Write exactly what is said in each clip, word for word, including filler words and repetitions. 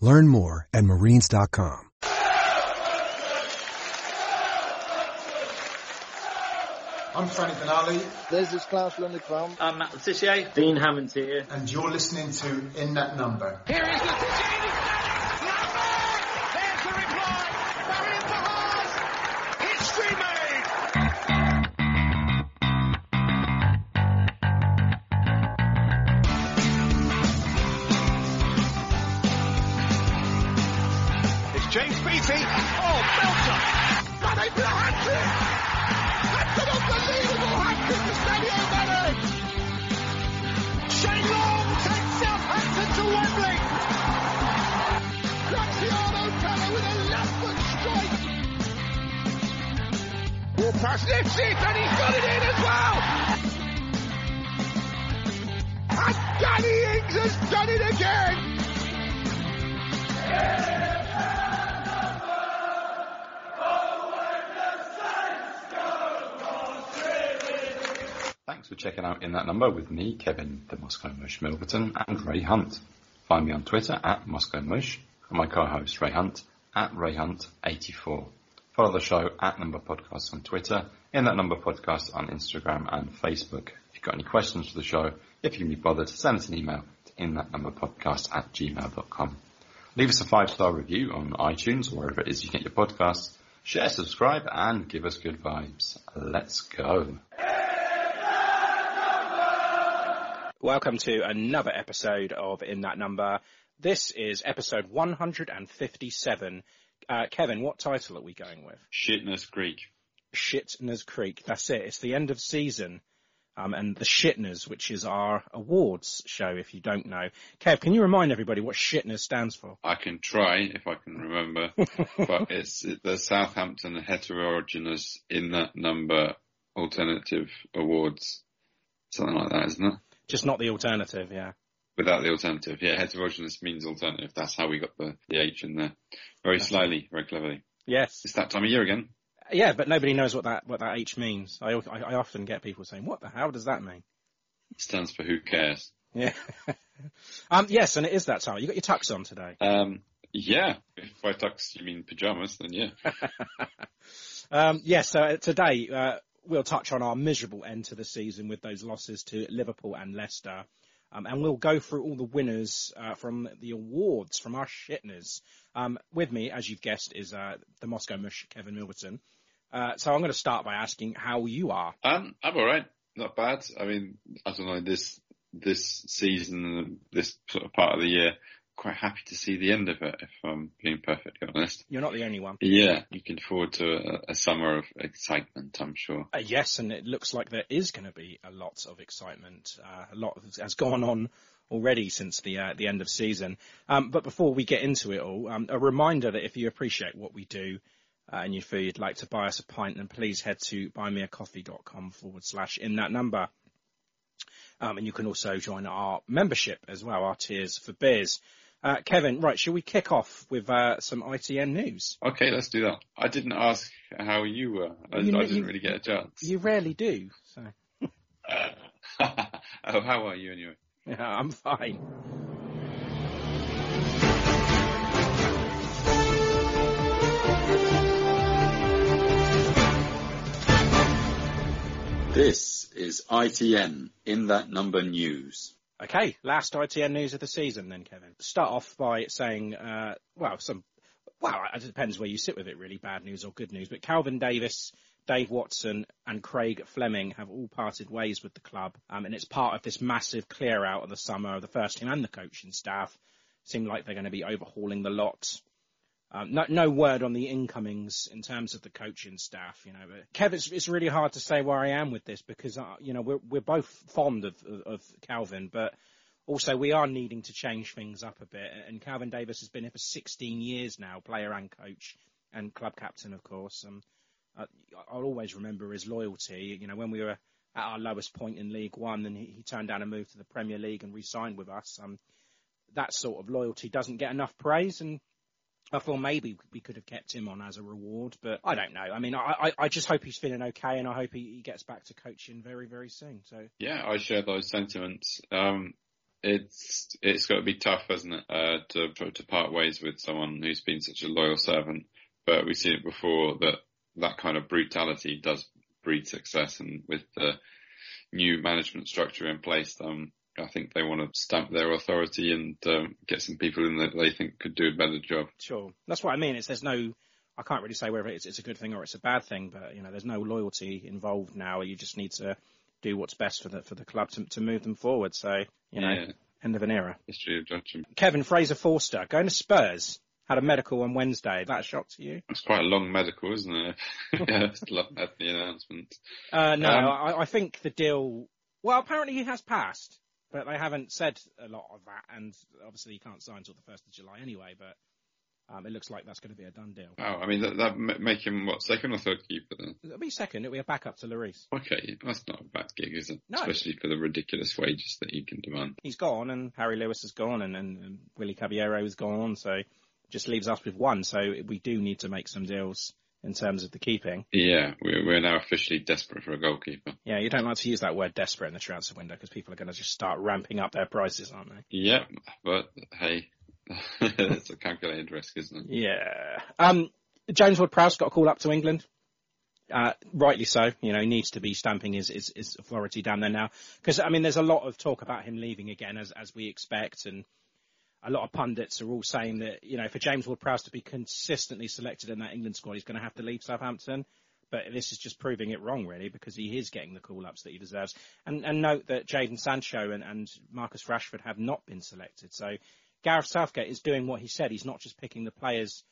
Learn more at marines dot com. I'm Franny Benali. This is Klaus Lundgren. I'm Matt Letitia. Dean Hammonds here. And you're listening to In That Number. Here is Letitia. James Beattie, oh, Belter, and they do a hat-trick! That's an unbelievable hat-trick to Sadio Mane! Shane Long takes Southampton to Wembley! Graziano Pella with a left-foot strike! Ball pass lifts it, and he's got it in as well! And Danny Ings has done it again! Yeah. Thanks for checking out In That Number with me, Kevin, the Moscow Mush Milverton, and Ray Hunt. Find me on Twitter at Moscow Mush, and my co-host Ray Hunt at Ray Hunt eighty-four. Follow the show at Number Podcast on Twitter, In That Number Podcast on Instagram and Facebook. If you've got any questions for the show, if you can be bothered, send us an email to inthatnumberpodcast at gmail dot com. Leave us a five-star review on iTunes or wherever it is you get your podcasts. Share, subscribe, and give us good vibes. Let's go. Welcome to another episode of In That Number. This is episode one hundred fifty-seven. Uh, Kevin, what title are we going with? Shitness Creek. Shitness Creek. That's it. It's the end of season. Um, and the Shitness, which is our awards show, if you don't know. Kev, can you remind everybody what Shitness stands for? I can try, if I can remember. But it's the Southampton Heterogeneous In That Number Alternative Awards. Something like that, isn't it? Just not the alternative, yeah. Without the alternative, yeah. Heterogeneous means alternative. That's how we got the, the H in there. Very slyly, very cleverly. Yes. It's that time of year again. Yeah, but nobody knows what that what that H means. I, I, I often get people saying, what the hell does that mean? It stands for who cares. Yeah. um. Yes, and it is that time. You got your tux on today. Um. Yeah. If by tux you mean pyjamas, then yeah. um. Yes, yeah, so today... Uh, We'll touch on our miserable end to the season with those losses to Liverpool and Leicester. Um, and we'll go through all the winners uh, from the awards, from our shitners. Um, with me, as you've guessed, is uh, the Moscow Mush, Kevin Milverton. Uh, so I'm going to start by asking how you are. Um, I'm all right. Not bad. I mean, I don't know, this this season, this sort of part of the year, quite happy to see the end of it, if I'm being perfectly honest. You're not the only one. Yeah, you can forward to a, a summer of excitement, I'm sure. Uh, yes, and it looks like there is going to be a lot of excitement. Uh, a lot has gone on already since the uh, the end of season. Um, but before we get into it all, um, a reminder that if you appreciate what we do uh, and you feel you'd like to buy us a pint, then please head to buymeacoffee.com forward slash in that number. Um, and you can also join our membership as well, our tiers for beers. Uh, Kevin, right, shall we kick off with uh, some I T N news? Okay, let's do that. I didn't ask how you were. I, you, I didn't you, really get a chance. You rarely do. So. uh, oh, how are you anyway? Yeah, I'm fine. This is I T N In That Number News. Okay, last I T N news of the season then, Kevin. Start off by saying, uh, well, some, well, it depends where you sit with it, really, bad news or good news. But Calvin Davis, Dave Watson and Craig Fleming have all parted ways with the club. Um, and it's part of this massive clear out of the summer of the first team and the coaching staff. Seem like they're going to be overhauling the lot. Um, no, no word on the incomings in terms of the coaching staff, you know. But Kev, it's, it's really hard to say where I am with this because, uh, you know, we're we're both fond of, of, of Calvin, but also we are needing to change things up a bit. And Calvin Davis has been here for sixteen years now, player and coach and club captain, of course. And uh, I'll always remember his loyalty. You know, when we were at our lowest point in League One and he, he turned down a move to the Premier League and re-signed with us, um, that sort of loyalty doesn't get enough praise. And I thought maybe we could have kept him on as a reward, but I don't know. I mean, I, I just hope he's feeling okay, and I hope he, he gets back to coaching very, very soon. So yeah, I share those sentiments. Um, it's it's got to be tough, hasn't it, uh, to to part ways with someone who's been such a loyal servant. But we've seen it before that that kind of brutality does breed success, and with the new management structure in place, um. I think they want to stamp their authority and um, get some people in that they think could do a better job. Sure. That's what I mean. It's, there's no, I can't really say whether it's, it's a good thing or it's a bad thing, but, you know, there's no loyalty involved now. You just need to do what's best for the, for the club to, to move them forward. So, you know, yeah. End of an era. History of judgment. Kevin Fraser Forster, going to Spurs, had a medical on Wednesday. Is that a shock to you? It's quite a long medical, isn't it? Yeah, I just love that, the announcement. Uh, no, um, I, I think the deal, well, apparently he has passed. But they haven't said a lot of that, and obviously you can't sign until the first of July anyway, but um, it looks like that's going to be a done deal. Oh, I mean, that, that make him, what, second or third keeper then? It'll be second. It'll be a backup to Lloris. Okay, that's not a bad gig, is it? No. Especially for the ridiculous wages that he can demand. He's gone, and Harry Lewis is gone, and, and, and Willy Caballero is gone, so just leaves us with one. So we do need to make some deals in terms of the keeping. Yeah, we're now officially desperate for a goalkeeper. Yeah, you don't like to use that word desperate in the transfer window because people are going to just start ramping up their prices, aren't they? Yeah, but hey, it's a calculated risk, isn't it? Yeah. Um, James Ward-Prowse got a call up to England. Uh, rightly so. You know, he needs to be stamping his, his, his authority down there now. Because, I mean, there's a lot of talk about him leaving again, as, as we expect, and a lot of pundits are all saying that, you know, for James Ward-Prowse to be consistently selected in that England squad, he's going to have to leave Southampton. But this is just proving it wrong, really, because he is getting the call-ups that he deserves. And, and note that Jaden Sancho and, and Marcus Rashford have not been selected. So Gareth Southgate is doing what he said. He's not just picking the players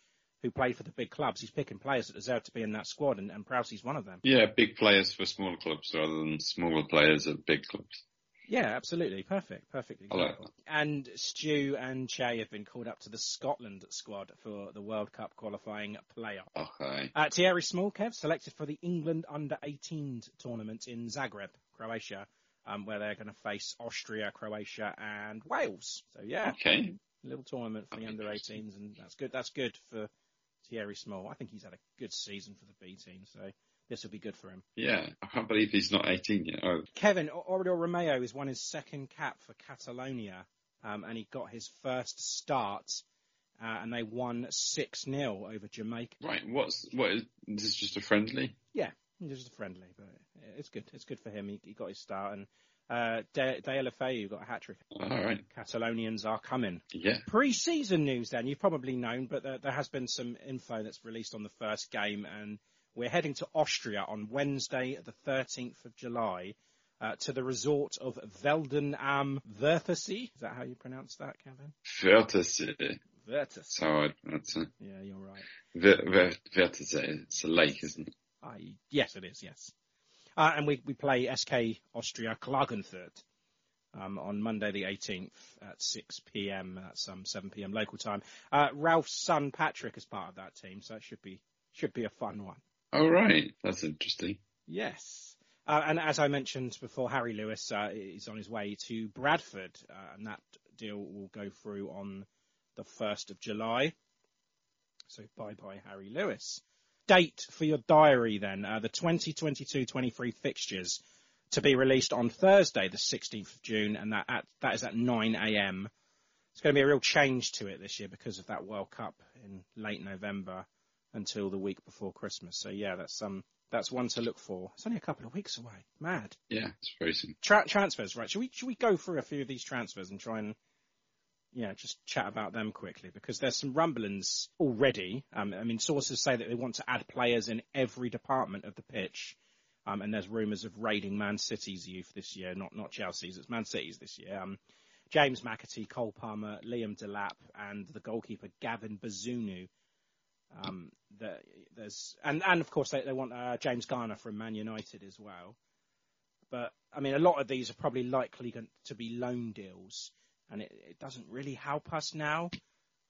who played for the big clubs. He's picking players that deserve to be in that squad, and, and Prowse is one of them. Yeah, big players for smaller clubs rather than smaller players at big clubs. Yeah, absolutely. Perfect. Perfect example. And Stu and Che have been called up to the Scotland squad for the World Cup qualifying playoff. Okay. Uh, Thierry Small, Kev, selected for the England under eighteens tournament in Zagreb, Croatia, um, where they're going to face Austria, Croatia and Wales. So, yeah. Okay. A little tournament for the under eighteens, and that's good. That's good for Thierry Small. I think he's had a good season for the B team, so this will be good for him. Yeah, I can't believe he's not eighteen yet. Oh. Kevin, Oriol Romeu has won his second cap for Catalonia, um, and he got his first start, uh, and they won six nil over Jamaica. Right, what's, what is, is this just a friendly? Yeah, just a friendly, but it's good. It's good for him. He, he got his start, and uh, De, De La Feu got a hat-trick. All right. Catalonians are coming. Yeah. Pre-season news then, you've probably known, but there, there has been some info that's released on the first game, and we're heading to Austria on Wednesday, the thirteenth of July, uh, to the resort of Velden am Wörthersee. Is that how you pronounce that, Kevin? Wörthersee. Wörthersee. How I pronounce it. Yeah, you're right. Wörthersee. It's a lake, isn't it? I, yes, it is, yes. Uh, and we, we play S K Austria Klagenfurt um, on Monday, the eighteenth at six p.m. That's um, seven p.m. local time. Uh, Ralph's son, Patrick, is part of that team, so it should be, should be a fun one. Oh, right. That's interesting. Yes. Uh, and as I mentioned before, Harry Lewis uh, is on his way to Bradford, uh, and that deal will go through on the first of July. So bye-bye, Harry Lewis. Date for your diary then, uh, the twenty twenty-two twenty-three fixtures to be released on Thursday, the sixteenth of June, and that at, that is at nine a.m. It's going to be a real change to it this year because of that World Cup in late November until the week before Christmas. So, yeah, that's um, that's one to look for. It's only a couple of weeks away. Mad. Yeah, it's very soon. Tra- transfers, right. Should we, should we go through a few of these transfers and try and, yeah, just chat about them quickly? Because there's some rumblings already. Um, I mean, sources say that they want to add players in every department of the pitch. Um, and there's rumours of raiding Man City's youth this year, not not Chelsea's, it's Man City's this year. Um, James McAtee, Cole Palmer, Liam Delap, and the goalkeeper Gavin Bazunu. Um, the, there's and, and of course they, they want uh, James Garner from Man United as well. But I mean, a lot of these are probably likely to be loan deals, and it, it doesn't really help us now.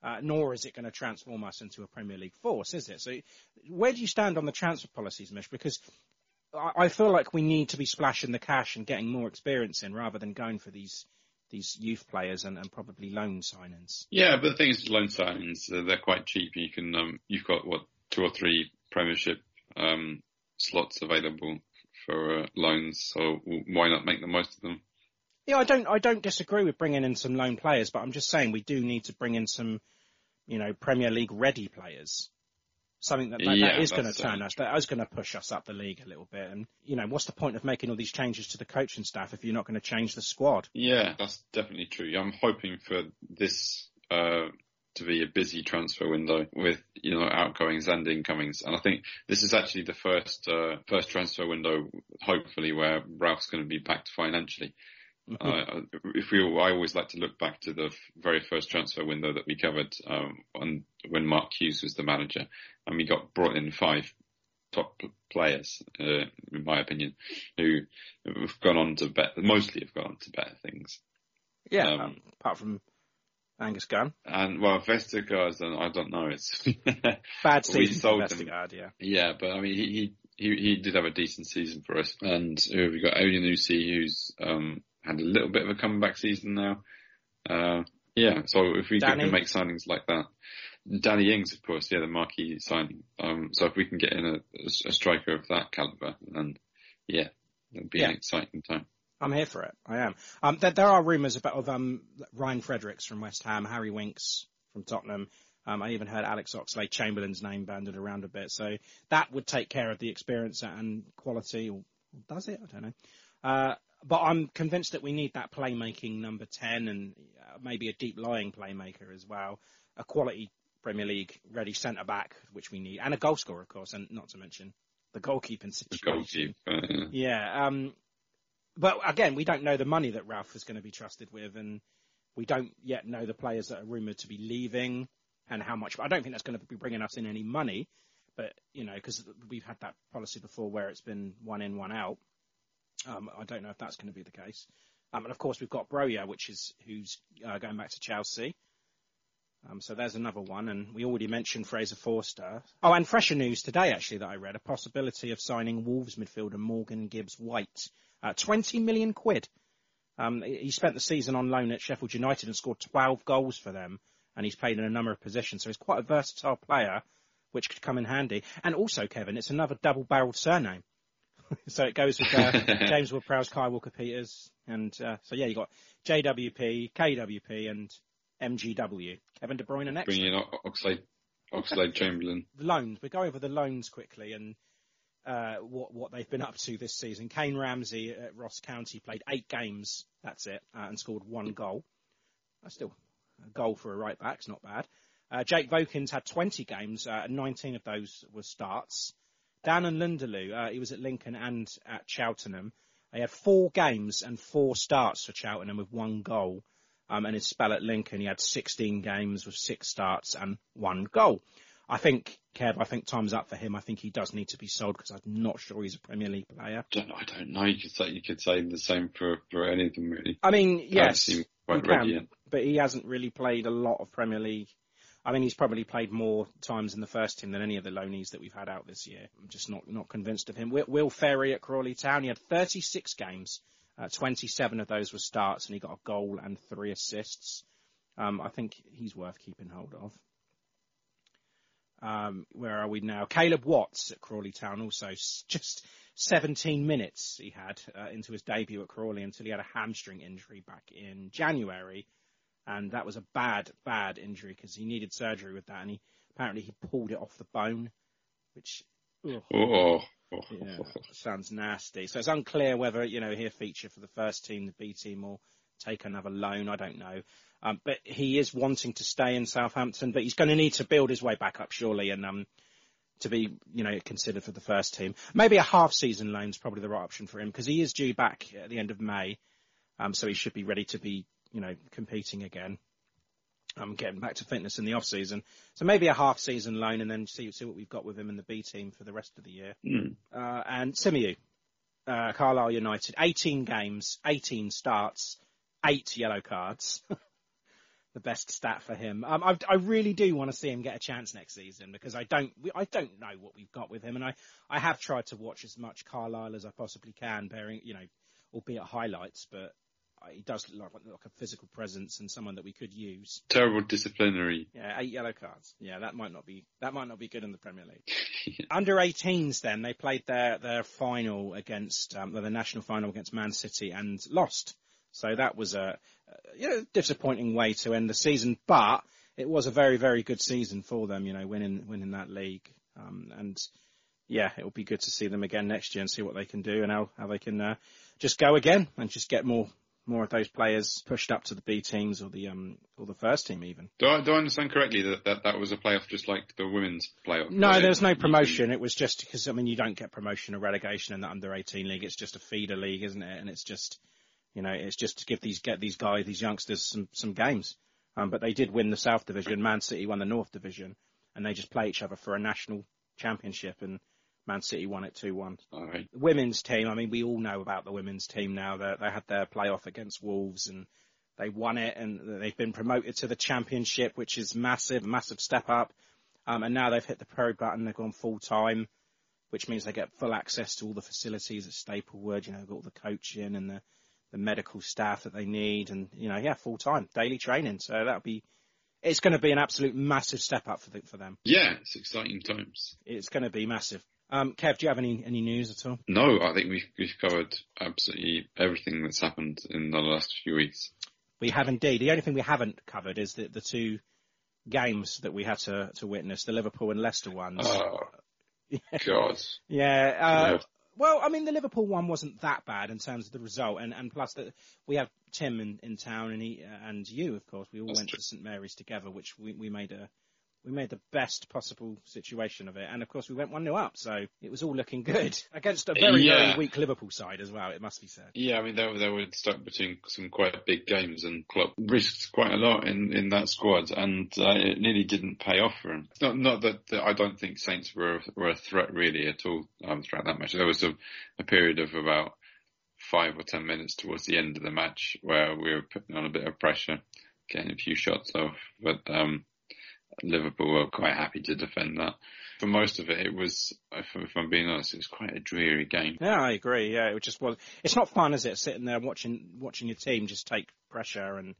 Uh, nor is it going to transform us into a Premier League force, is it? So, where do you stand on the transfer policies, Mish? Because I, I feel like we need to be splashing the cash and getting more experience in rather than going for these. these youth players and, and probably loan signings. Yeah, but the thing is, loan signings, uh, they're quite cheap. You can, um, you've got, what, two or three Premiership um, slots available for uh, loans, so why not make the most of them? Yeah, I don't I don't disagree with bringing in some loan players, but I'm just saying we do need to bring in some, you know, Premier League-ready players. Something that, that, yeah, that is going to turn uh, us, that is going to push us up the league a little bit. And, you know, what's the point of making all these changes to the coaching staff if you're not going to change the squad? Yeah, that's definitely true. I'm hoping for this uh, to be a busy transfer window with, you know, outgoings and incomings. And I think this is actually the first uh, first transfer window, hopefully, where Ralph's going to be backed financially. Mm-hmm. Uh, if we, I always like to look back to the f- very first transfer window that we covered um, on, when Mark Hughes was the manager, and we got brought in five top p- players, uh, in my opinion, who have gone on to better, mostly have gone on to better things. Yeah, um, um, apart from Angus Gunn. And well, Vestergaard, I don't know. It's bad season for Vestergaard, yeah. Yeah, but I mean, he he he did have a decent season for us, and uh, we got Onyenusi, who's um. had a little bit of a comeback season now. Uh, yeah, so if we Danny. can make signings like that. Danny Ings, of course, yeah, the marquee signing. Um, so if we can get in a, a striker of that calibre, then, yeah, it'll be yeah. an exciting time. I'm here for it. I am. Um, there, there are rumours about of um, Ryan Fredericks from West Ham, Harry Winks from Tottenham. Um, I even heard Alex Oxlade-Chamberlain's name banded around a bit. So that would take care of the experience and quality. Or does it? I don't know. Uh, But I'm convinced that we need that playmaking number ten and maybe a deep-lying playmaker as well, a quality Premier League-ready centre-back, which we need, and a goal scorer, of course, and not to mention the goalkeeping situation. The goalkeeper, yeah. yeah um, but, again, we don't know the money that Ralph is going to be trusted with, and we don't yet know the players that are rumoured to be leaving and how much. I don't think that's going to be bringing us in any money, but, you know, because we've had that policy before where it's been one in, one out. Um, I don't know if that's going to be the case. Um, and, of course, we've got Broya, which is who's uh, going back to Chelsea. Um, so there's another one. And we already mentioned Fraser Forster. Oh, and fresher news today, actually, that I read, a possibility of signing Wolves midfielder Morgan Gibbs-White. Uh, twenty million quid. Um, he spent the season on loan at Sheffield United and scored twelve goals for them. And he's played in a number of positions. So he's quite a versatile player, which could come in handy. And also, Kevin, it's another double-barrelled surname. So it goes with uh, James Ward-Prowse, Kai Walker-Peters, and uh, so yeah, you got J W P, K W P, and M G W. Kevin De Bruyne next. Bring in Oxlade, Oxlade Chamberlain. Loans. We go over the loans quickly and uh, what what they've been up to this season. Kane Ramsey at Ross County played eight games. That's it, uh, and scored one goal. That's still a goal for a right back. It's not bad. Uh, Jake Vokins had twenty games. Uh, nineteen of those were starts. Dan and Lunderloo, uh, he was at Lincoln and at Cheltenham. He had four games and four starts for Cheltenham with one goal. Um, and his spell at Lincoln, he had sixteen games with six starts and one goal. I think, Kev, I think time's up for him. I think he does need to be sold because I'm not sure he's a Premier League player. I don't know. I don't know. You could say, you could say the same for, for any of them, really. I mean, yes, you can, but he hasn't really played a lot of Premier League. I mean, he's probably played more times in the first team than any of the loanees that we've had out this year. I'm just not, not convinced of him. Will Ferry at Crawley Town, he had thirty-six games. Uh, twenty-seven of those were starts, and he got a goal and three assists. Um, I think he's worth keeping hold of. Um, where are we now? Caleb Watts at Crawley Town, also just seventeen minutes he had uh, into his debut at Crawley until he had a hamstring injury back in January. And that was a bad, bad injury because he needed surgery with that. And he apparently he pulled it off the bone, which ugh, oh. yeah, sounds nasty. So it's unclear whether, you know, he'll feature for the first team, the B team, or take another loan. I don't know. Um, but he is wanting to stay in Southampton, but he's going to need to build his way back up, surely, and um, to be, you know, considered for the first team. Maybe a half-season loan is probably the right option for him because he is due back at the end of May, um, so he should be ready to be, you know, competing again, um, getting back to fitness in the off-season. So maybe a half-season loan and then see see what we've got with him in the B team for the rest of the year. Mm. Uh, and Simiu, uh, Carlisle United, eighteen games, eighteen starts, eight yellow cards. The best stat for him. Um, I, I really do want to see him get a chance next season because I don't, I don't know what we've got with him, and I, I have tried to watch as much Carlisle as I possibly can, bearing, you know, albeit highlights, but he does look like, like a physical presence and someone that we could use. Terrible disciplinary. Yeah, eight yellow cards. Yeah, that might not be that might not be good in the Premier League. Yeah. Under eighteens, then they played their their final against um, the national final against Man City and lost. So that was a, you know, disappointing way to end the season, but it was a very, very good season for them, you know, winning winning that league. Um, and, yeah, it will be good to see them again next year and see what they can do and how, how they can uh, just go again and just get more more of those players pushed up to the B teams or the um or the first team even. Do I, do I understand correctly that, that that was a playoff just like the women's playoff? No, right? There was no promotion. It was just because, I mean, you don't get promotion or relegation in the under eighteen league. It's just a feeder league, isn't it? And it's just... You know, it's just to give these get these guys, these youngsters, some some games. Um, but they did win the South Division. Man City won the North Division, and they just play each other for a national championship. And Man City won it two one. All right. The women's team. I mean, we all know about the women's team now. They they had their playoff against Wolves, and they won it, and they've been promoted to the championship, which is massive, massive step up. Um, and now they've hit the pro button. They've gone full time, which means they get full access to all the facilities at Staplewood. You know, they've got all the coaching and the the medical staff that they need and, you know, yeah, full-time, daily training. So that'll be, it's going to be an absolute massive step up for the, for them. Yeah, it's exciting times. It's going to be massive. Um, Kev, do you have any, any news at all? No, I think we've, we've covered absolutely everything that's happened in the last few weeks. We have indeed. The only thing we haven't covered is the, the two games that we had to, to witness, the Liverpool and Leicester ones. Oh, God. Yeah, uh... No. Well, I mean, the Liverpool one wasn't that bad in terms of the result, and, and plus that we have Tim in, in town, and he uh, and you, of course, we all That's went true. to Saint Mary's together, which we, we made a we made the best possible situation of it, and of course we went one nil up, so it was all looking good against a very yeah. very weak Liverpool side as well. It must be said. Yeah, I mean they were they were stuck between some quite big games, and Klopp risked quite a lot in, in that squad, and uh, it nearly didn't pay off for him. Not not that, that I don't think Saints were were a threat really at all um, throughout that match. There was a, a period of about five or ten minutes towards the end of the match where we were putting on a bit of pressure, getting a few shots off, but. Um, Liverpool were quite happy to defend that. For most of it, it was, if, if I'm being honest, it was quite a dreary game. Yeah, I agree. Yeah, it just was. It's not fun, is it? Sitting there watching watching your team just take pressure and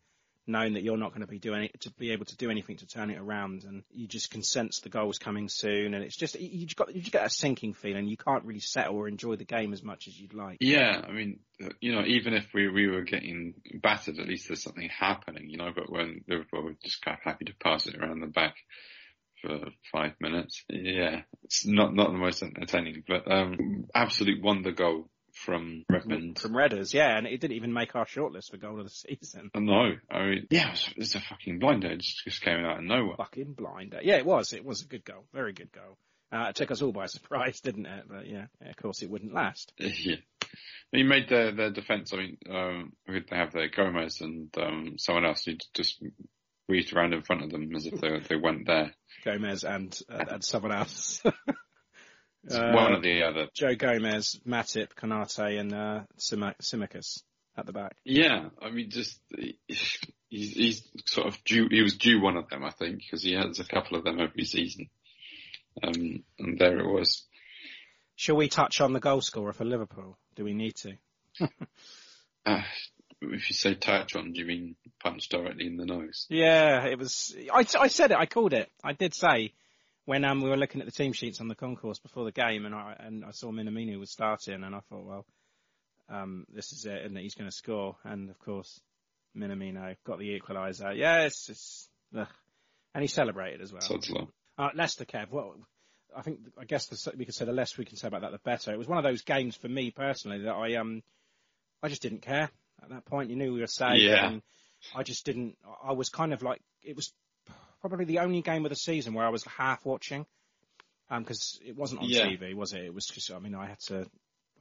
knowing that you're not going to be doing it, to be able to do anything to turn it around, and you just can sense the goals coming soon, and it's just you just got you just get a sinking feeling. You can't really settle or enjoy the game as much as you'd like. Yeah, I mean, you know, even if we we were getting battered, at least there's something happening, you know. But when Liverpool were just kind of happy to pass it around the back for five minutes, yeah, it's not not the most entertaining, but um, absolute wonder goal. From Redmond. From Redders, yeah, and it didn't even make our shortlist for goal of the season. No, I mean, yeah, it was a fucking blinder. It just, just came out of nowhere. Fucking blinder. Yeah, it was. It was a good goal. Very good goal. Uh, it took us all by surprise, didn't it? But yeah, of course it wouldn't last. Yeah. He made their, their defence, I mean, um, they have their Gomez and um, someone else who just weaved around in front of them as if they, they weren't there. Gomez and, uh, and someone else. Uh, one or the other. Joe Gomez, Matip, Konate, and uh, Tsimikas at the back. Yeah, I mean, just he's, he's sort of due. He was due one of them, I think, because he has a couple of them every season. Um, and there it was. Shall we touch on the goal scorer for Liverpool? Do we need to? uh, If you say touch on, do you mean punch directly in the nose? Yeah, it was. I, I said it. I called it. I did say when um, we were looking at the team sheets on the concourse before the game, and I and I saw Minamino was starting, and I thought, well, um, this is it, and he's going to score. And of course, Minamino got the equaliser. Yes, it's, ugh. And he celebrated as well. So uh, Leicester, Kev. Well, I think I guess the, we could say the less we can say about that, the better. It was one of those games for me personally that I um I just didn't care. At that point, you knew we were safe. Yeah. And I just didn't. I was kind of like, it was probably the only game of the season where I was half watching, because um, it wasn't on yeah. T V, was it? It was just. I mean, I had to.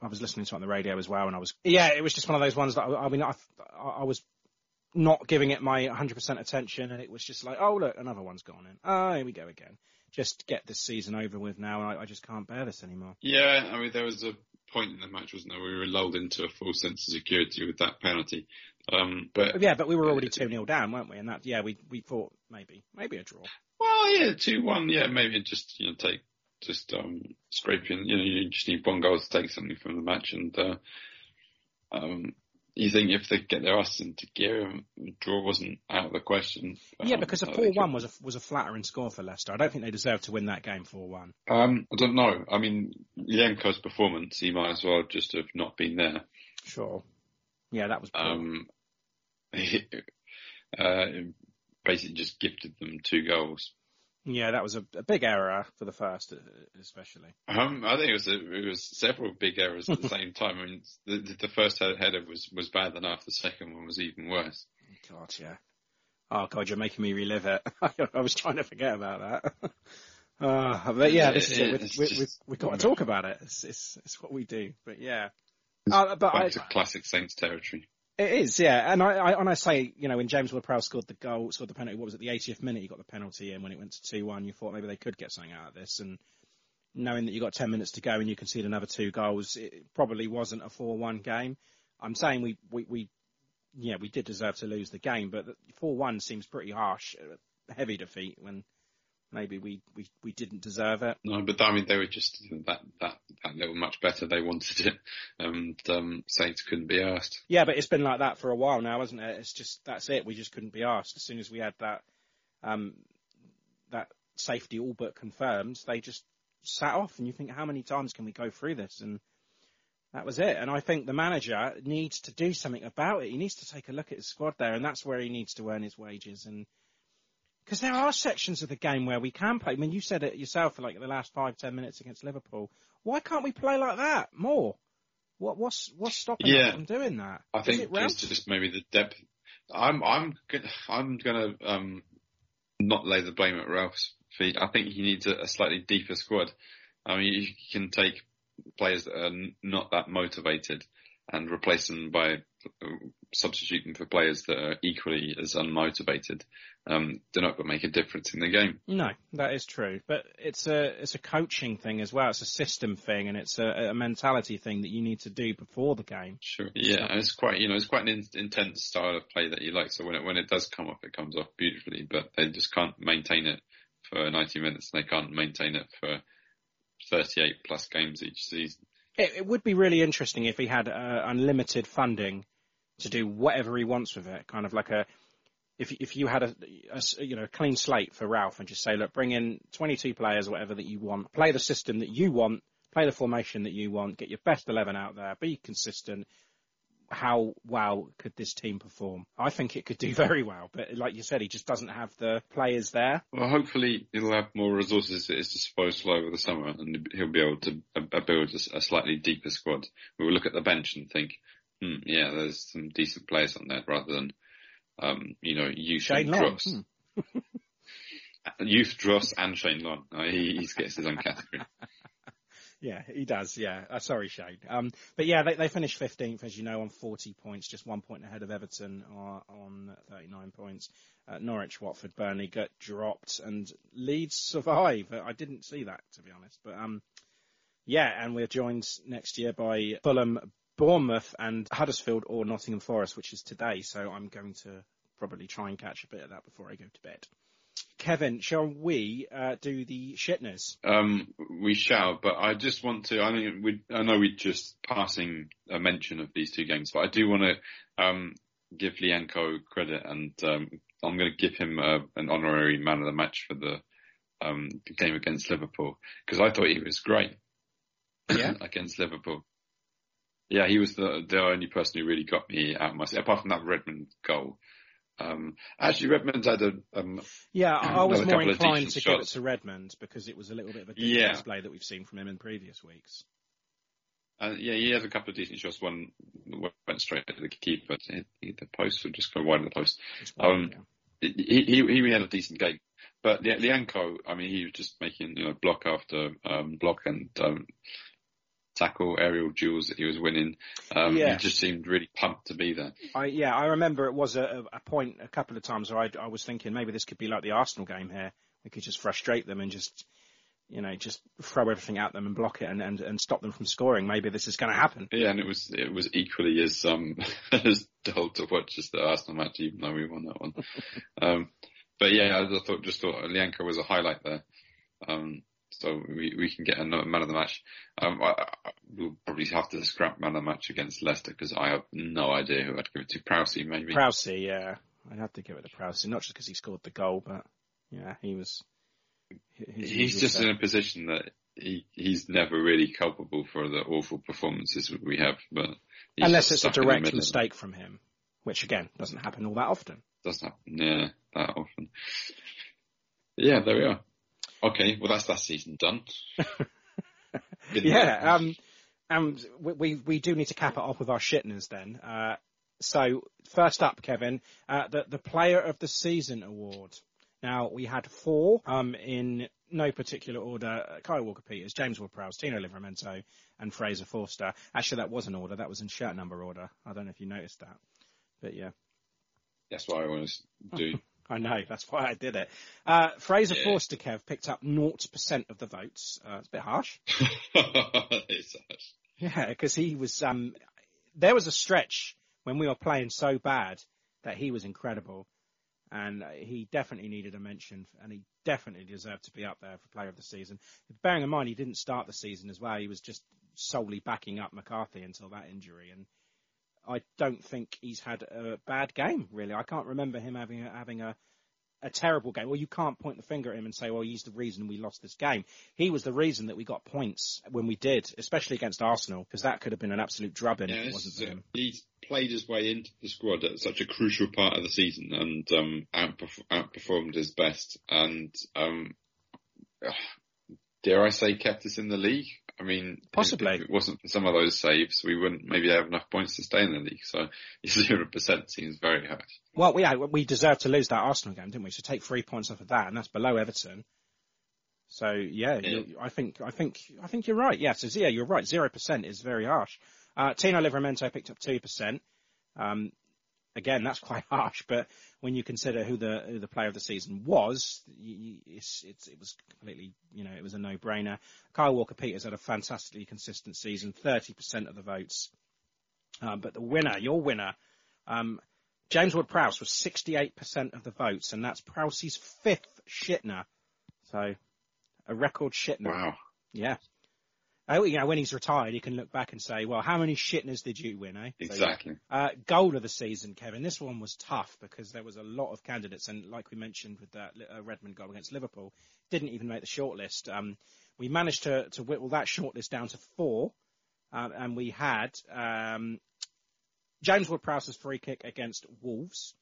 I was listening to it on the radio as well, and I was. Yeah, it was just one of those ones that I, I mean, I, I was not giving it my one hundred percent attention, and it was just like, oh look, another one's gone in. Oh, here we go again. Just get this season over with now, and I, I just can't bear this anymore. Yeah, I mean, there was a point in the match, wasn't there? We were lulled into a full sense of security with that penalty. Um, but yeah, but we were already two nil down, weren't we? And that, yeah, we we thought maybe maybe a draw. Well, yeah, two one, yeah, maybe just you know take just um, scraping. You know, you just need one goal to take something from the match, and uh, um, you think if they get their ass into gear, a draw wasn't out of the question. Um, yeah, because a four one was a was a flattering score for Leicester. I don't think they deserved to win that game four one. Um, I don't know. I mean, Lienko's performance, he might as well just have not been there. Sure. Yeah, that was poor. Um, he, uh, basically just gifted them two goals. Yeah, that was a, a big error for the first, especially. Um, I think it was a, it was several big errors at the same time. I mean, the, the first header was, was bad enough. The second one was even worse. God, yeah. Oh, God, you're making me relive it. I was trying to forget about that. Uh, but, yeah, this is it. We've, we, we've, we've got to talk about it. It's, it's, it's what we do. But, yeah. Uh, but back I, to classic Saints territory. It is, yeah, and I, I and I say, you know, when James Ward-Prowse scored the goal, scored the penalty, what was it, the eightieth minute? He got the penalty in when it went to two one. You thought maybe they could get something out of this, and knowing that you got ten minutes to go and you concede another two goals, it probably wasn't a four one game. I'm saying we, we, we yeah, we did deserve to lose the game, but four one seems pretty harsh, heavy defeat when maybe we, we, we didn't deserve it. No, but I mean they were just that that, that little much better. They wanted it, and um, Saints couldn't be arsed. Yeah, but it's been like that for a while now, hasn't it? It's just that's it. We just couldn't be arsed. As soon as we had that um, that safety all but confirmed, they just sat off. And you think, how many times can we go through this? And that was it. And I think the manager needs to do something about it. He needs to take a look at his squad there, and that's where he needs to earn his wages. And because there are sections of the game where we can play. I mean, you said it yourself, like the last five, ten minutes against Liverpool. Why can't we play like that more? What, what's what's stopping yeah, us from doing that? I Is think it it's just maybe the depth. I'm I'm gonna, I'm gonna um, not lay the blame at Ralph's feet. I think he needs a, a slightly deeper squad. I mean, you can take players that are not that motivated and replace them by substituting for players that are equally as unmotivated. Um, they're not going to make a difference in the game. No, that is true. But it's a it's a coaching thing as well. It's a system thing, and it's a, a mentality thing that you need to do before the game. Sure. Yeah, and it's quite you know it's quite an in, intense style of play that you like. So when it when it does come off, it comes off beautifully. But they just can't maintain it for ninety minutes, and they can't maintain it for thirty-eight plus games each season. It would be really interesting if he had uh, unlimited funding to do whatever he wants with it. Kind of like a, if if you had a, a you know a clean slate for Ralph and just say, look, bring in twenty-two players or whatever that you want, play the system that you want, play the formation that you want, get your best eleven out there, be consistent. How well could this team perform? I think it could do very well, but like you said, he just doesn't have the players there. Well, hopefully he'll have more resources at his disposal over the summer, and he'll be able to build a slightly deeper squad. We'll look at the bench and think, hmm, yeah, there's some decent players on there, rather than, um, you know, youth and dross. Hmm. Youth, dross and Shane Long. He, he gets his own category. Yeah, he does, yeah. Uh, sorry, Shane. Um, but, yeah, they, they finished fifteenth, as you know, on forty points, just one point ahead of Everton uh, on thirty-nine points. Uh, Norwich, Watford, Burnley got dropped, and Leeds survive. I didn't see that, to be honest. But, um, yeah, and we're joined next year by Fulham, Bournemouth, and Huddersfield or Nottingham Forest, which is today. So I'm going to probably try and catch a bit of that before I go to bed. Kevin, shall we uh, do the shitness? Um, we shall, but I just want to. I mean, we, I know we're just passing a mention of these two games, but I do want to um, give Lienko credit, and um, I'm going to give him uh, an honorary man of the match for the um, game against Liverpool, because I thought he was great. Yeah. Against Liverpool. Yeah, he was the the only person who really got me out of my seat, apart from that Redmond goal. Um, actually, Redmond's had a... Um, yeah, I was more inclined to give it to Redmond because it was a little bit of a different yeah. display that we've seen from him in previous weeks. Uh, yeah, he has a couple of decent shots. One went straight at the keeper. The post would just go wide of the post. Wide, um, yeah. he, he he had a decent game. But yeah, Lienko, I mean, he was just making, you know, block after um, block and um, tackle, aerial duels that he was winning. Um, yeah. He just seemed really pumped to be there. I, yeah, I remember it was a, a point a couple of times where I, I was thinking maybe this could be like the Arsenal game here. We could just frustrate them and just... you know, just throw everything at them and block it and, and, and stop them from scoring. Maybe this is going to happen. Yeah, and it was it was equally as um as dull to watch as the Arsenal match, even though we won that one. um, but yeah, I thought just thought Lienko was a highlight there. Um, so we, we can get another man of the match. Um, I, I, we'll probably have to scrap man of the match against Leicester because I have no idea who I'd give it to. Prowse, maybe. Prowse, yeah, I'd have to give it to Prowse, not just because he scored the goal, but yeah, he was. He's, he's just in a position that he, he's never really culpable for the awful performances we have. But unless it's a direct mistake from him, which, again, doesn't happen all that often. Doesn't happen, yeah, that often. Yeah, there we are. Okay, well, that's that season done. yeah, um, um, we we do need to cap it off with our shitness then. Uh, so, first up, Kevin, uh, the, the Player of the Season award. Now, we had four um, in no particular order. Kai Walker-Peters, James Ward-Prowse, Tino Livramento, and Fraser Forster. Actually, that was an order. That was in shirt number order. I don't know if you noticed that. But, yeah. That's what I always do. I know. That's why I did it. Uh, Fraser yeah. Forster, Kev, picked up zero percent of the votes. Uh, it's a bit harsh. It's harsh. Yeah, because he was... Um, there was a stretch when we were playing so bad that he was incredible. And he definitely needed a mention, and he definitely deserved to be up there for Player of the Season. Bearing in mind, he didn't start the season as well. He was just solely backing up McCarthy until that injury. And I don't think he's had a bad game, really. I can't remember him having a, having a, a terrible game. Well, you can't point the finger at him and say, well, he's the reason we lost this game. He was the reason that we got points when we did, especially against Arsenal, because that could have been an absolute drubbing yeah, if it wasn't for him. He's played his way into the squad at such a crucial part of the season and um, outperf- outperformed his best and, um, ugh, dare I say, kept us in the league. I mean, possibly. If, if it wasn't for some of those saves, we wouldn't maybe have enough points to stay in the league. So zero percent seems very harsh. Well, yeah, we deserved to lose that Arsenal game, didn't we? So take three points off of that, and that's below Everton. So yeah, yeah. I think I think I think you're right. Yeah, so yeah, you're right. Zero percent is very harsh. Uh, Tino Livramento picked up two percent. Um, again, that's quite harsh, but when you consider who the who the Player of the Season was, you, it's, it's, it was completely, you know, it was a no-brainer. Kyle Walker-Peters had a fantastically consistent season, thirty percent of the votes. Um, but the winner, your winner, um, James Ward-Prowse was sixty-eight percent of the votes, and that's Prowse's fifth shitner. So, a record shitner. Wow. Yeah. Oh, you know, when he's retired, he can look back and say, well, how many shitners did you win, eh? Exactly. So, yeah. uh, goal of the season, Kevin. This one was tough because there was a lot of candidates. And like we mentioned with that uh, Redmond goal against Liverpool, didn't even make the shortlist. Um, we managed to, to whittle that shortlist down to four. Um, and we had um, James Ward-Prowse's free kick against Wolves,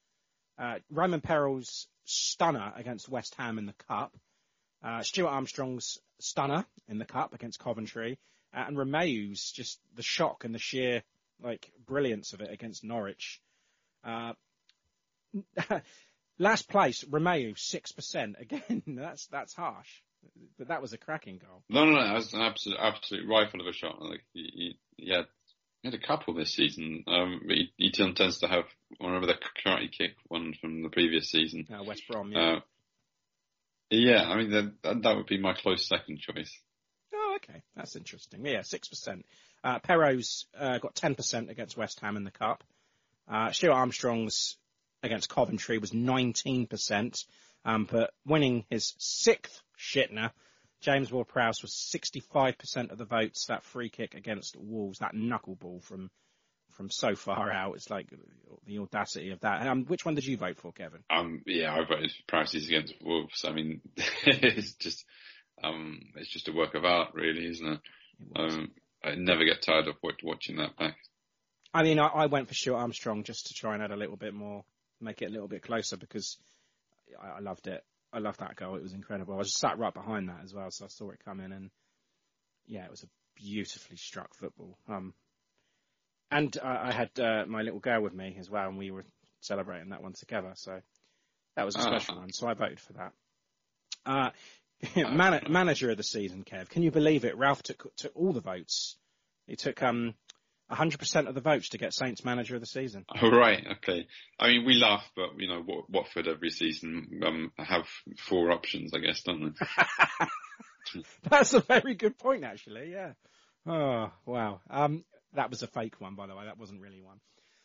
uh, Roman Perrell's stunner against West Ham in the Cup, Uh, Stuart Armstrong's stunner in the Cup against Coventry, uh, and Romeu's just the shock and the sheer like brilliance of it against Norwich. Uh, last place, Romeu, six percent. Again, that's that's harsh, but that was a cracking goal. No, no, no, that was an absolute, absolute rifle of a shot. Like, he, he, had, he had a couple this season. Um, he, he tends to have, I remember the karate kick one from the previous season. Uh, West Brom, yeah. Uh, Yeah, I mean, that, that would be my close second choice. Oh, okay. That's interesting. Yeah, six percent. Uh, Perrow's uh, got ten percent against West Ham in the Cup. Uh, Stuart Armstrong's against Coventry was nineteen percent. Um, but winning his sixth shitner, James Ward-Prowse was sixty-five percent of the votes, that free kick against Wolves, that knuckleball from from so far out. It's like the audacity of that. Um, which one did you vote for, Kevin? Um, yeah, I voted for Prowse's against Wolves. I mean, it's just um, it's just a work of art, really, isn't it? it um, I never get tired of watching that back. I mean, I, I went for Stuart Armstrong just to try and add a little bit more, make it a little bit closer, because I, I loved it. I loved that goal. It was incredible. I was just sat right behind that as well, so I saw it come in, and yeah, it was a beautifully struck football. Um, and uh, I had uh, my little girl with me as well, and we were celebrating that one together, so that was a special uh, one, so I voted for that. Uh, man- manager of the season, Kev. Can you believe it? Ralph took, took all the votes. He took... um. one hundred percent of the votes to get Saints manager of the season. Oh, right, okay. I mean, we laugh, but, you know, Watford every season um, have four options, I guess, don't they? That's a very good point, actually, yeah. Oh, wow. Um, that was a fake one, by the way. That wasn't really one.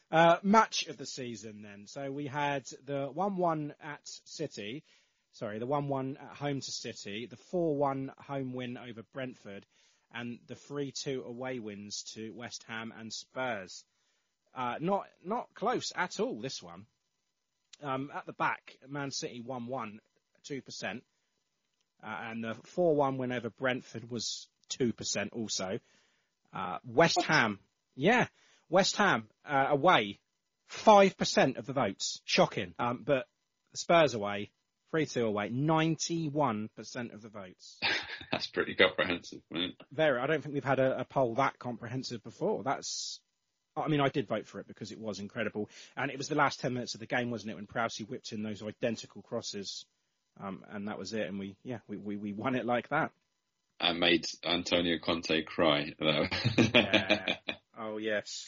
Uh, match of the season, then. So we had the one one at City. Sorry, the one one at home to City. The four one home win over Brentford. And the three two away wins to West Ham and Spurs. Uh, not not close at all, this one. Um, at the back, Man City one one, two percent. Uh, and the four one win over Brentford was two percent also. Uh, West what? Ham, yeah, West Ham uh, away, five percent of the votes. Shocking. Um, but Spurs away, three two away, ninety-one percent of the votes. That's pretty comprehensive, man. Very. I don't think we've had a, a poll that comprehensive before. That's, I mean, I did vote for it because it was incredible. And it was the last ten minutes of the game, wasn't it, when Prowse whipped in those identical crosses. Um, and that was it. And we, yeah, we, we, we won it like that. I made Antonio Conte cry, though. Yeah. Oh, yes.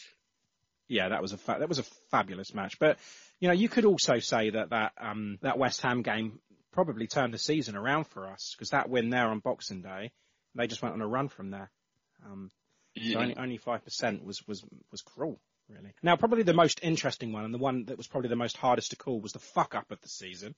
Yeah, that was a fa- that was a fabulous match. But, you know, you could also say that that, um, that West Ham game probably turned the season around for us, because that win there on Boxing Day, they just went on a run from there. Um, yeah. So only, only five percent was, was, was cruel, really. Now, probably the most interesting one, and the one that was probably the most hardest to call, was the fuck-up of the season.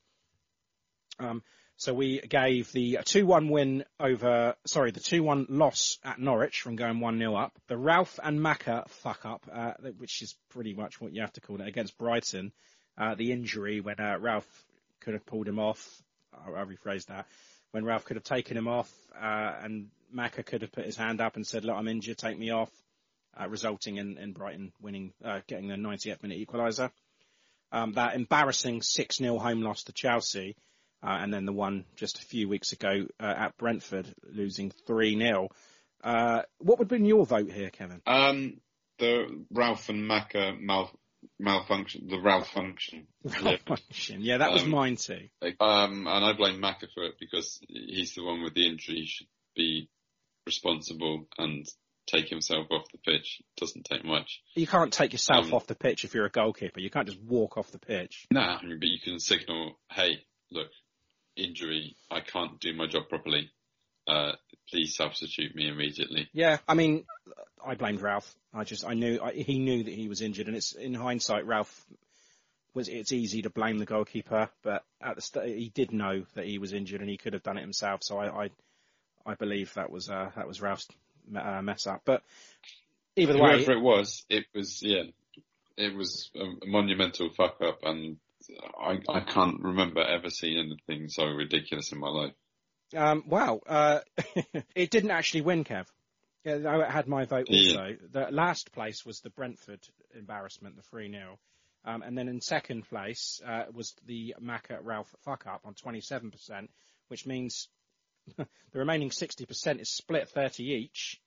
Um, so we gave the two one win over, sorry, the two one loss at Norwich from going one nil up. The Ralph and Macca fuck-up, uh, which is pretty much what you have to call it, against Brighton. Uh, the injury when uh, Ralph could have pulled him off. I'll, I'll rephrase that. When Ralph could have taken him off, uh, and Macca could have put his hand up and said, look, I'm injured, take me off, uh, resulting in, in Brighton winning, uh, getting the ninety-eighth minute equaliser. Um, that embarrassing six nil home loss to Chelsea, uh, and then the one just a few weeks ago uh, at Brentford, losing three nil. Uh, what would have been your vote here, Kevin? Um, the Ralph and Macca mouth. Malfunction, the Ralph function. Ralph function, yeah, that um, was mine too. Um, and I blame Macca for it, because he's the one with the injury. He should be responsible and take himself off the pitch. It doesn't take much. You can't take yourself um, off the pitch if you're a goalkeeper. You can't just walk off the pitch. No, nah, but you can signal, hey, look, injury, I can't do my job properly. Uh, please substitute me immediately. Yeah, I mean, I blamed Ralph. I just, I knew, I, he knew that he was injured, and it's, in hindsight, Ralph was, it's easy to blame the goalkeeper, but at the st- he did know that he was injured and he could have done it himself. So I, I, I believe that was, uh, that was Ralph's uh, mess up. But either way. Whoever it was, it was, yeah, it was a monumental fuck up, and I, I can't remember ever seeing anything so ridiculous in my life. Um, wow, uh, it didn't actually win, Kev. Yeah, I had my vote also. Yeah. The last place was the Brentford embarrassment, the three nil. Um, and then in second place uh, was the Macca-Ralph fuck-up on twenty-seven percent, which means the remaining sixty percent is split thirty each.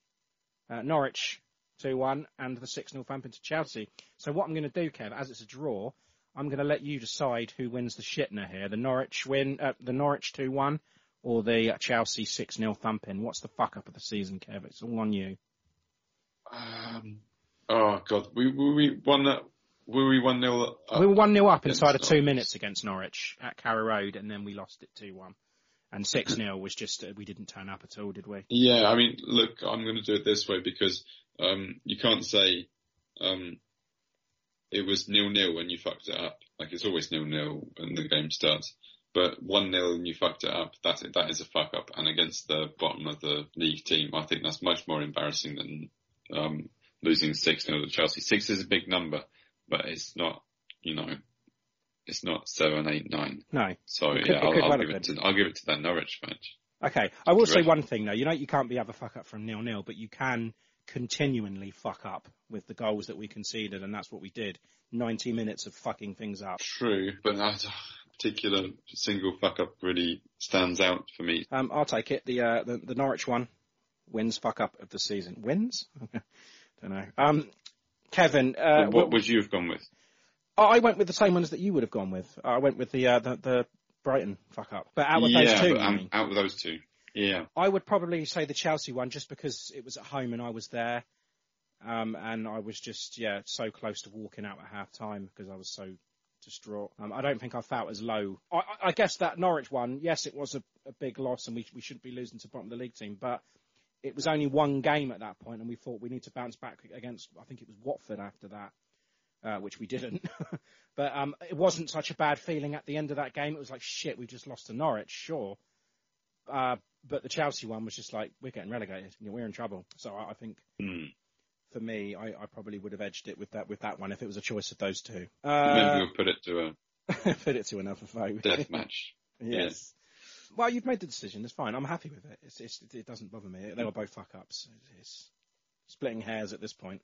Uh, Norwich two one and the six nil thumping to Chelsea. So what I'm going to do, Kev, as it's a draw, I'm going to let you decide who wins the shitner here. The Norwich win, uh, the Norwich two one. Or the Chelsea six nil thumping. What's the fuck up of the season, Kev? It's all on you. Um, oh, God. We, we, we won that. Were we one nil up? We were one nil up inside of two minutes against Norwich at Carrow Road, and then we lost it two one. And six nil was just, uh, we didn't turn up at all, did we? Yeah, I mean, look, I'm going to do it this way, because um, you can't say um, it was nil nil when you fucked it up. Like, it's always nil nil when the game starts. But one nil and you fucked it up. That that is a fuck up, and against the bottom of the league team, I think that's much more embarrassing than um, losing six nil to Chelsea. Six is a big number, but it's not, you know, it's not seven, eight, nine. No. So could, yeah, I'll, I'll well give it to I'll give it to that Norwich match. Okay, I will say one thing though. You know, you can't be ever fuck up from nil nil, but you can continually fuck up with the goals that we conceded, and that's what we did. Ninety minutes of fucking things up. True, but that particular single fuck up really stands out for me. Um, I'll take it. The uh, the, the Norwich one wins fuck up of the season. Wins? Don't know. Um, Kevin, uh, well, what well, would you have gone with? I went with the same ones that you would have gone with. I went with the uh, the, the Brighton fuck up, but out with yeah, those two. But, um, I mean. Out with those two. Yeah, I would probably say the Chelsea one just because it was at home and I was there, um, and I was just yeah so close to walking out at half time because I was so distraught. Um, I don't think I felt as low. I, I guess that Norwich one, yes, it was a, a big loss and we we shouldn't be losing to bottom of the league team, but it was only one game at that point and we thought we need to bounce back against, I think it was Watford after that, uh, which we didn't. But um, it wasn't such a bad feeling at the end of that game. It was like, shit, we just lost to Norwich, sure. Uh, but the Chelsea one was just like, we're getting relegated. You know, we're in trouble. So I, I think mm. for me, I, I probably would have edged it with that with that one if it was a choice of those two. Uh, Maybe we'll put it to a put it to another vote. Death match. Yes. Yeah. Well, you've made the decision. It's fine. I'm happy with it. It's, it's, it doesn't bother me. They were both fuck ups. It's splitting hairs at this point.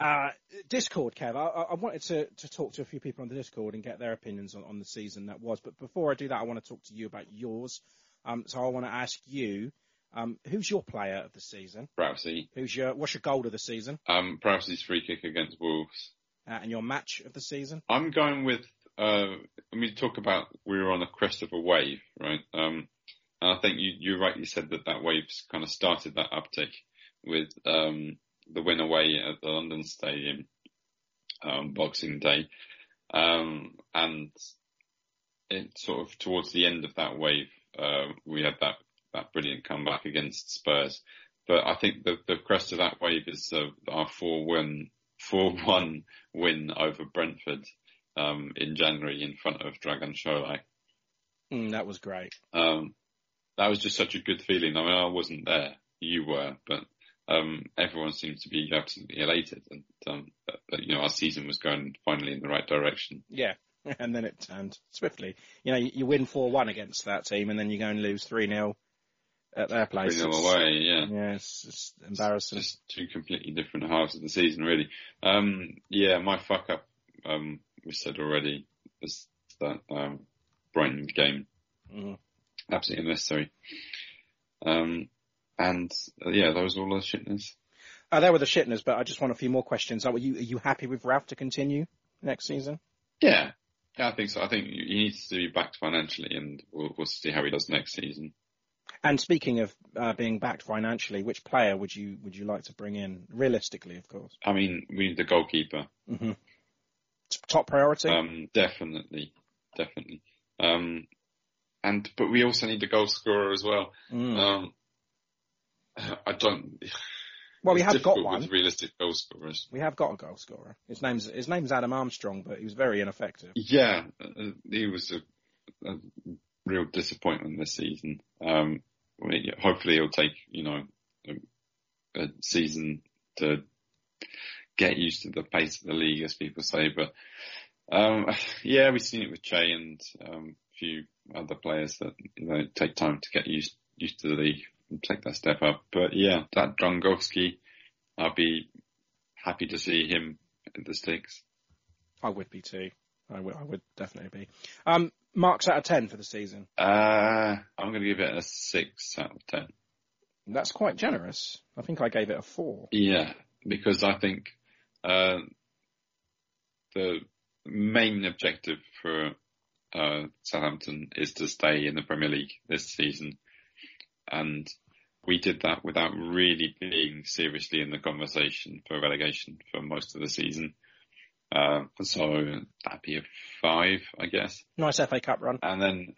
Uh, Discord, Kev. I, I wanted to, to talk to a few people on the Discord and get their opinions on, on the season that was. But before I do that, I want to talk to you about yours. Um, so I want to ask you, um, who's your player of the season? Prowsey. Who's your? What's your goal of the season? Um, Prowsey's free kick against Wolves. Uh, and your match of the season? I'm going with. Uh, I mean, talk about we were on the crest of a wave, right? Um, and I think you you rightly said that that wave's kind of started that uptick with um the win away at the London Stadium, um, Boxing Day, um, and it sort of towards the end of that wave. Uh, we had that, that brilliant comeback against Spurs. But I think the, the crest of that wave is uh, our four one four one win over Brentford um, in January in front of Dragan Šolaj. Mm, that was great. Um, that was just such a good feeling. I mean, I wasn't there. You were. But um, everyone seemed to be absolutely elated. And, um, but, but, you know, our season was going finally in the right direction. Yeah. And then it turned swiftly. You know, you win four one against that team, and then you go and lose three nil at their place. three nil away, yeah. Yeah, it's, it's embarrassing. It's just two completely different halves of the season, really. Um, yeah, my fuck-up, um, we said already, was that um, Brighton game. Mm. Absolutely unnecessary. Um, and, uh, yeah, that was all the shitness. Uh, there were the shitness, but I just want a few more questions. Are you, are you happy with Ralph to continue next season? Yeah. Yeah, I think so. I think he needs to be backed financially, and we'll, we'll see how he does next season. And speaking of uh, being backed financially, which player would you would you like to bring in? Realistically, of course. I mean, we need the goalkeeper. Mm-hmm. Top priority? Um, definitely, definitely. Um, and but we also need a goal scorer as well. Mm. Um, I don't. Well, we have got one. With realistic goal scorers. We have got a goal scorer. His name's his name's Adam Armstrong, but he was very ineffective. Yeah, uh, he was a, a real disappointment this season. Um, hopefully, he'll take you know a, a season to get used to the pace of the league, as people say. But um, yeah, we've seen it with Che and um, a few other players that you know take time to get used used to the league. Take that step up, but yeah, that Drangowski, I'll be happy to see him at the sticks. I would be too. I would. I would definitely be. Um, marks out of ten for the season. Uh I'm going to give it a six out of ten. That's quite generous. I think I gave it a four. Yeah, because I think uh, the main objective for uh, Southampton is to stay in the Premier League this season. And we did that without really being seriously in the conversation for relegation for most of the season. Uh, so that'd be a five, I guess. Nice F A Cup run. And then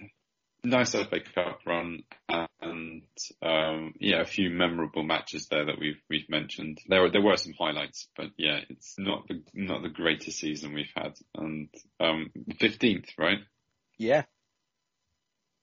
nice F A Cup run and, um, yeah, a few memorable matches there that we've, we've mentioned. There were, there were some highlights, but yeah, it's not the, not the greatest season we've had. And, um, fifteenth, right? Yeah.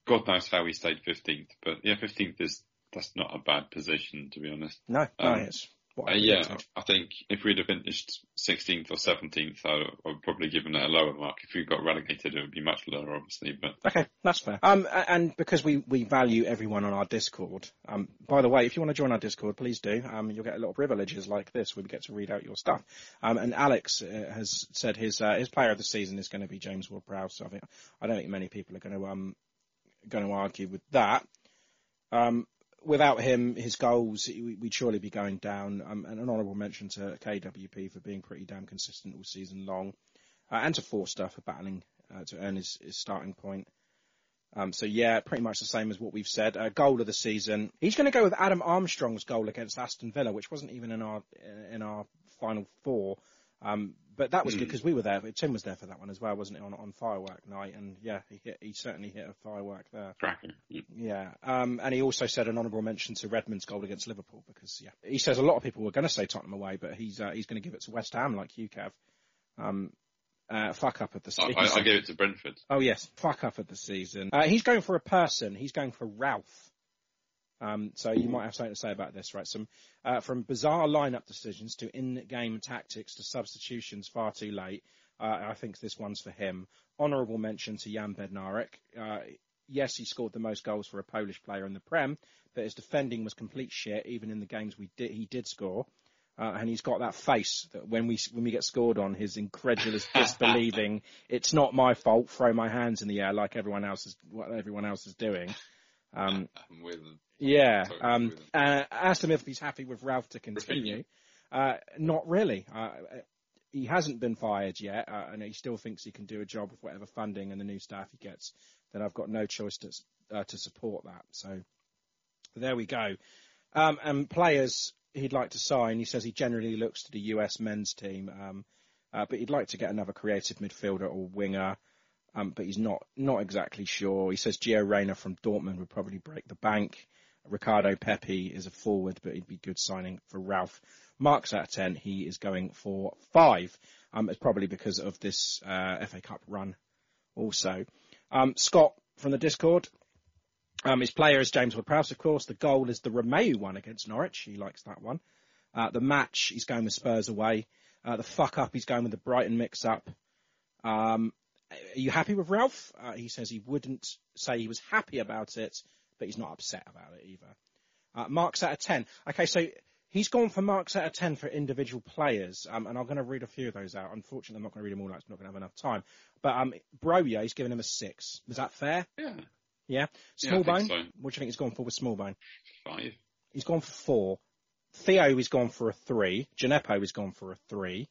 God knows how we stayed fifteenth, but yeah, fifteenth is, that's not a bad position, to be honest. No, no, um, it's What uh, yeah, I think if we'd have finished sixteenth or seventeenth, I would probably give them a lower mark. If we got relegated, it would be much lower, obviously. But okay, that's fair. Um, and because we, we value everyone on our Discord. Um, by the way, if you want to join our Discord, please do. Um, you'll get a lot of privileges like this where we get to read out your stuff. Um, and Alex uh, has said his uh, his player of the season is going to be James Ward-Prowse. So I think I don't think many people are going to um going to argue with that. Um. Without him, his goals, we'd surely be going down. Um, and an honourable mention to K W P for being pretty damn consistent all season long, uh, and to Forster for battling uh, to earn his, his starting point. Um, so, yeah, pretty much the same as what we've said. Uh, goal of the season. He's going to go with Adam Armstrong's goal against Aston Villa, which wasn't even in our in our final four. Um, but that was mm. good because we were there. Tim was there for that one as well, wasn't he, on, on firework night? And, yeah, he hit, he certainly hit a firework there. Cracking. Yeah. Um, and he also said an honourable mention to Redmond's goal against Liverpool because, yeah, he says a lot of people were going to say Tottenham away, but he's uh, he's going to give it to West Ham like you, Kev. Um, uh, fuck up at the season. I, I, I gave it to Brentford. Oh, yes. Fuck up at the season. Uh, he's going for a person. He's going for Ralph. Um, so you might have something to say about this, right? Some uh, from bizarre lineup decisions to in-game tactics to substitutions far too late. Uh, I think this one's for him. Honourable mention to Jan Bednarek. Uh, yes, he scored the most goals for a Polish player in the Prem, but his defending was complete shit, even in the games we did, he did score. Uh, and he's got that face that when we when we get scored on, his incredulous, disbelieving, it's not my fault. Throw my hands in the air like everyone else is what everyone else is doing. Um, I'm with him. Yeah. Um, uh, asked him if he's happy with Ralph to continue. Uh, not really. Uh, he hasn't been fired yet, uh, and he still thinks he can do a job with whatever funding and the new staff he gets. Then I've got no choice to uh, to support that. So there we go. Um, and players he'd like to sign. He says he generally looks to the U S men's team, um, uh, but he'd like to get another creative midfielder or winger. Um, but he's not not exactly sure. He says Gio Reyna from Dortmund would probably break the bank. Ricardo Pepi is a forward, but he'd be good signing for Ralph. Marks out of ten, he is going for five. Um, it's probably because of this uh, F A Cup run also. Um, Scott from the Discord. Um, his player is James Ward-Prowse, of course. The goal is the Romeu one against Norwich. He likes that one. Uh, the match, he's going with Spurs away. Uh, the fuck up, he's going with the Brighton mix-up. Um, are you happy with Ralph? Uh, he says he wouldn't say he was happy about it, but he's not upset about it either. Uh, marks out of ten. Okay, so he's gone for marks out of ten for individual players, um, and I'm going to read a few of those out. Unfortunately, I'm not going to read them all out. It's not going to have enough time. But um, Broya, he's given him a six. Is that fair? Yeah. Yeah? Smallbone? Yeah, so. What do you think he's gone for with Smallbone? Five. He's gone for four. Theo is gone for a three. Gineppo is gone for a three.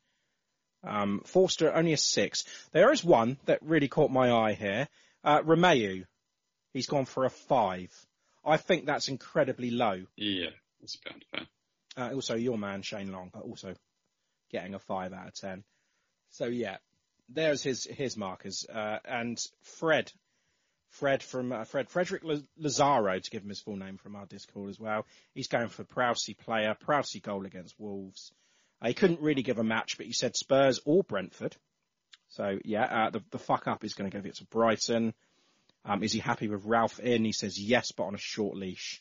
Um, Forster, only a six. There is one that really caught my eye here. Uh, Romeu, he's gone for a five. I think that's incredibly low. Yeah, that's about fair. Uh, also, your man, Shane Long, also getting a five out of ten. So, yeah, there's his, his markers. Uh, and Fred, Fred from uh, Fred Frederick Lazaro, to give him his full name from our Discord as well. He's going for Prowsey player, Prowsey goal against Wolves. He couldn't really give a match, but he said Spurs or Brentford. So, yeah, uh, the, the fuck up is going to give it to Brighton. Um, is he happy with Ralph in? He says yes, but on a short leash.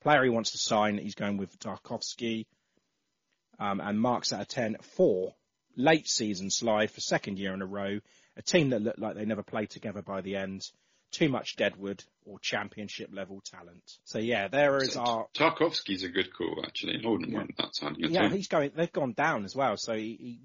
Player he wants to sign, he's going with Tarkovsky. Um, and marks out of ten, four. Late season slide for second year in a row. A team that looked like they never played together by the end. Too much Deadwood or championship level talent. So yeah, there is so, our Tarkovsky's a good call actually. I wouldn't yeah. want that signing at all. Yeah, he's going. They've gone down as well. So he.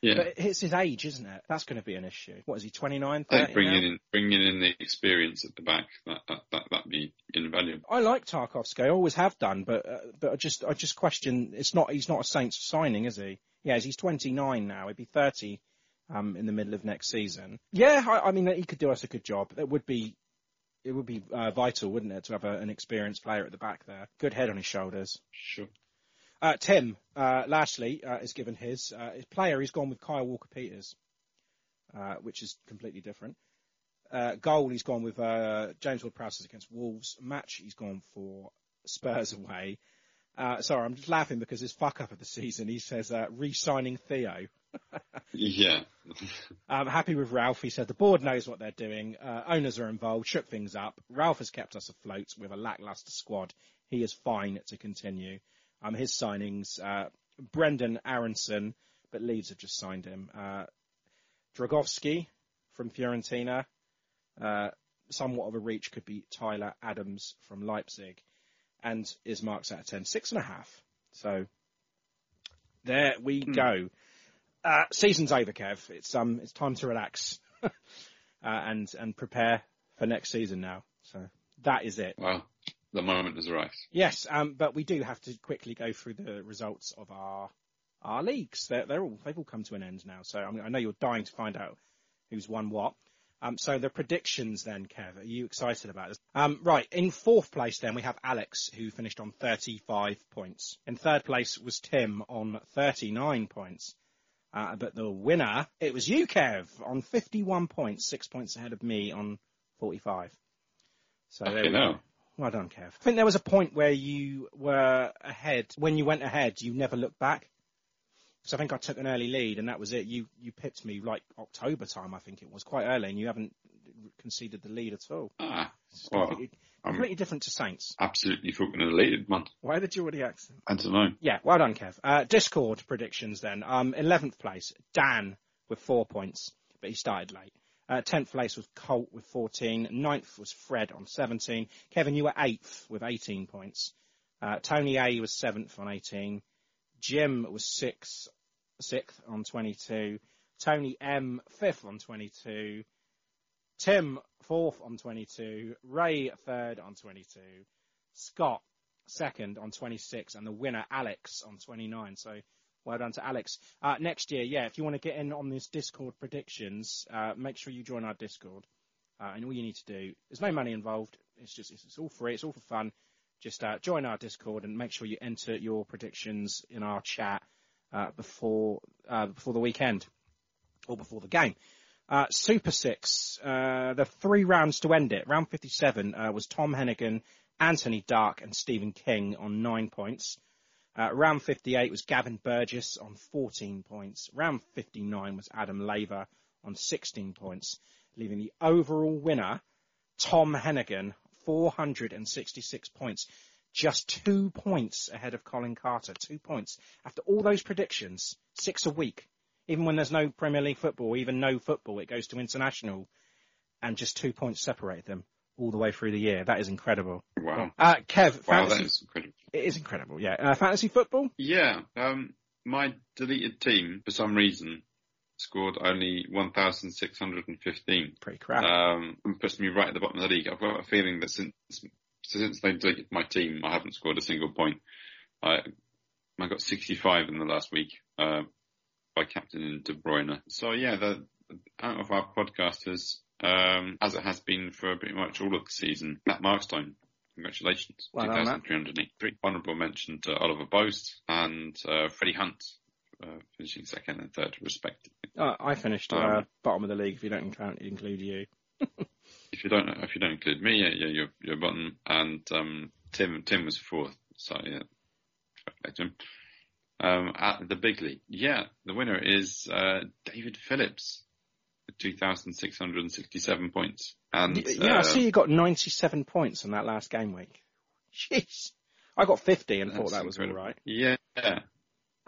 he yeah. But it's his age, isn't it? That's going to be an issue. What is he? twenty-nine. I think bringing in bringing in the experience at the back that that that that'd be invaluable. I like Tarkovsky. I always have done, but uh, but I just I just question. It's not he's not a Saints signing, is he? Yeah, he's twenty-nine now. He'd be thirty. Um, in the middle of next season. Yeah, I, I mean, he could do us a good job. It would be it would be uh, vital, wouldn't it, to have a, an experienced player at the back there. Good head on his shoulders. Sure. Uh, Tim, uh, Lashley, uh, is given his. Uh, his player, he's gone with Kai Walker-Peters, uh, which is completely different. Uh, goal, he's gone with uh, James Ward-Prowse against Wolves. Match, he's gone for Spurs away. Uh, sorry, I'm just laughing because his fuck-up of the season, he says, uh, re-signing Theo. Yeah. I'm happy with Ralph. He said the board knows what they're doing. Uh, owners are involved, shook things up. Ralph has kept us afloat with a lackluster squad. He is fine to continue. Um, his signings, uh, Brendan Aronson, but Leeds have just signed him. Uh, Dragovski from Fiorentina. Uh, somewhat of a reach could be Tyler Adams from Leipzig. And is marks out of ten? Six and a half. So there we mm. go. Uh, season's over, Kev. It's um, it's time to relax uh, and and prepare for next season now. So that is it. Well, the moment has arrived. Yes, um, but we do have to quickly go through the results of our our leagues. They're they're all they've all come to an end now. So I mean, I know you're dying to find out who's won what. Um, so the predictions then, Kev, are you excited about this? Um, right, in fourth place then we have Alex, who finished on thirty-five points. In third place was Tim on thirty-nine points. Uh, but the winner, it was you, Kev, on fifty-one points, six points ahead of me on forty-five. So there we go. Well done, Kev. I think there was a point where you were ahead. When you went ahead, you never looked back. So I think I took an early lead, and that was it. You you pipped me like October time, I think it was, quite early, and you haven't conceded the lead at all. Ah, well, completely, completely different to Saints. Absolutely fucking elated, man. Why did you already accent? I don't know. Yeah, well done, Kev. Uh, Discord predictions then. Um, eleventh place, Dan with four points, but he started late. Uh, tenth place was Colt with fourteen. Ninth was Fred on seventeen. Kevin, you were eighth with eighteen points. Uh, Tony A was seventh on eighteen. Jim was sixth. Sixth on twenty-two, Tony M fifth on twenty-two, Tim fourth on twenty-two, Ray third on twenty-two, Scott second on twenty-six, and the winner Alex on twenty-nine. So well done to Alex. Uh, next year, yeah, if you want to get in on this Discord predictions, uh, make sure you join our Discord. Uh, and all you need to do, there's no money involved. It's just it's, it's all free. It's all for fun. Just uh, join our Discord and make sure you enter your predictions in our chat. Uh, before uh, before the weekend or before the game. Uh, Super six, uh, the three rounds to end it. Round fifty-seven uh, was Tom Hennigan, Anthony Dark and Stephen King on nine points. Uh, round fifty-eight was Gavin Burgess on fourteen points. Round fifty-nine was Adam Laver on sixteen points, leaving the overall winner, Tom Hennigan, four hundred sixty-six points. Just two points ahead of Colin Carter. Two points. After all those predictions, six a week. Even when there's no Premier League football, even no football, it goes to international. And just two points separate them all the way through the year. That is incredible. Wow. Uh, Kev, wow, fantasy... that is incredible. It is incredible, yeah. Uh, fantasy football? Yeah. Um, my deleted team, for some reason, scored only one thousand six hundred fifteen. Pretty crap. Um, and puts me right at the bottom of the league. I've got a feeling that since... So since they deleted my team, I haven't scored a single point. I I got sixty-five in the last week uh, by captaining De Bruyne. So yeah, the, out of our podcasters, um, as it has been for pretty much all of the season, Matt Markstein, congratulations, well, two thousand three hundred eighty-three. Honourable mention to Oliver Boast and uh, Freddie Hunt, uh, finishing second and third respectively. Uh, I finished um, uh, bottom of the league if you don't count, include you. If you don't, if you don't include me, yeah, yeah, you're, you're bottom. And um, Tim, Tim was fourth. So yeah, Tim. Um, at the big league, yeah, the winner is uh, David Phillips, with two thousand six hundred and sixty-seven points. And yeah, uh, I see you got ninety-seven points in that last game week. Jeez, I got fifty and thought that was incredible. All right. Yeah. Uh,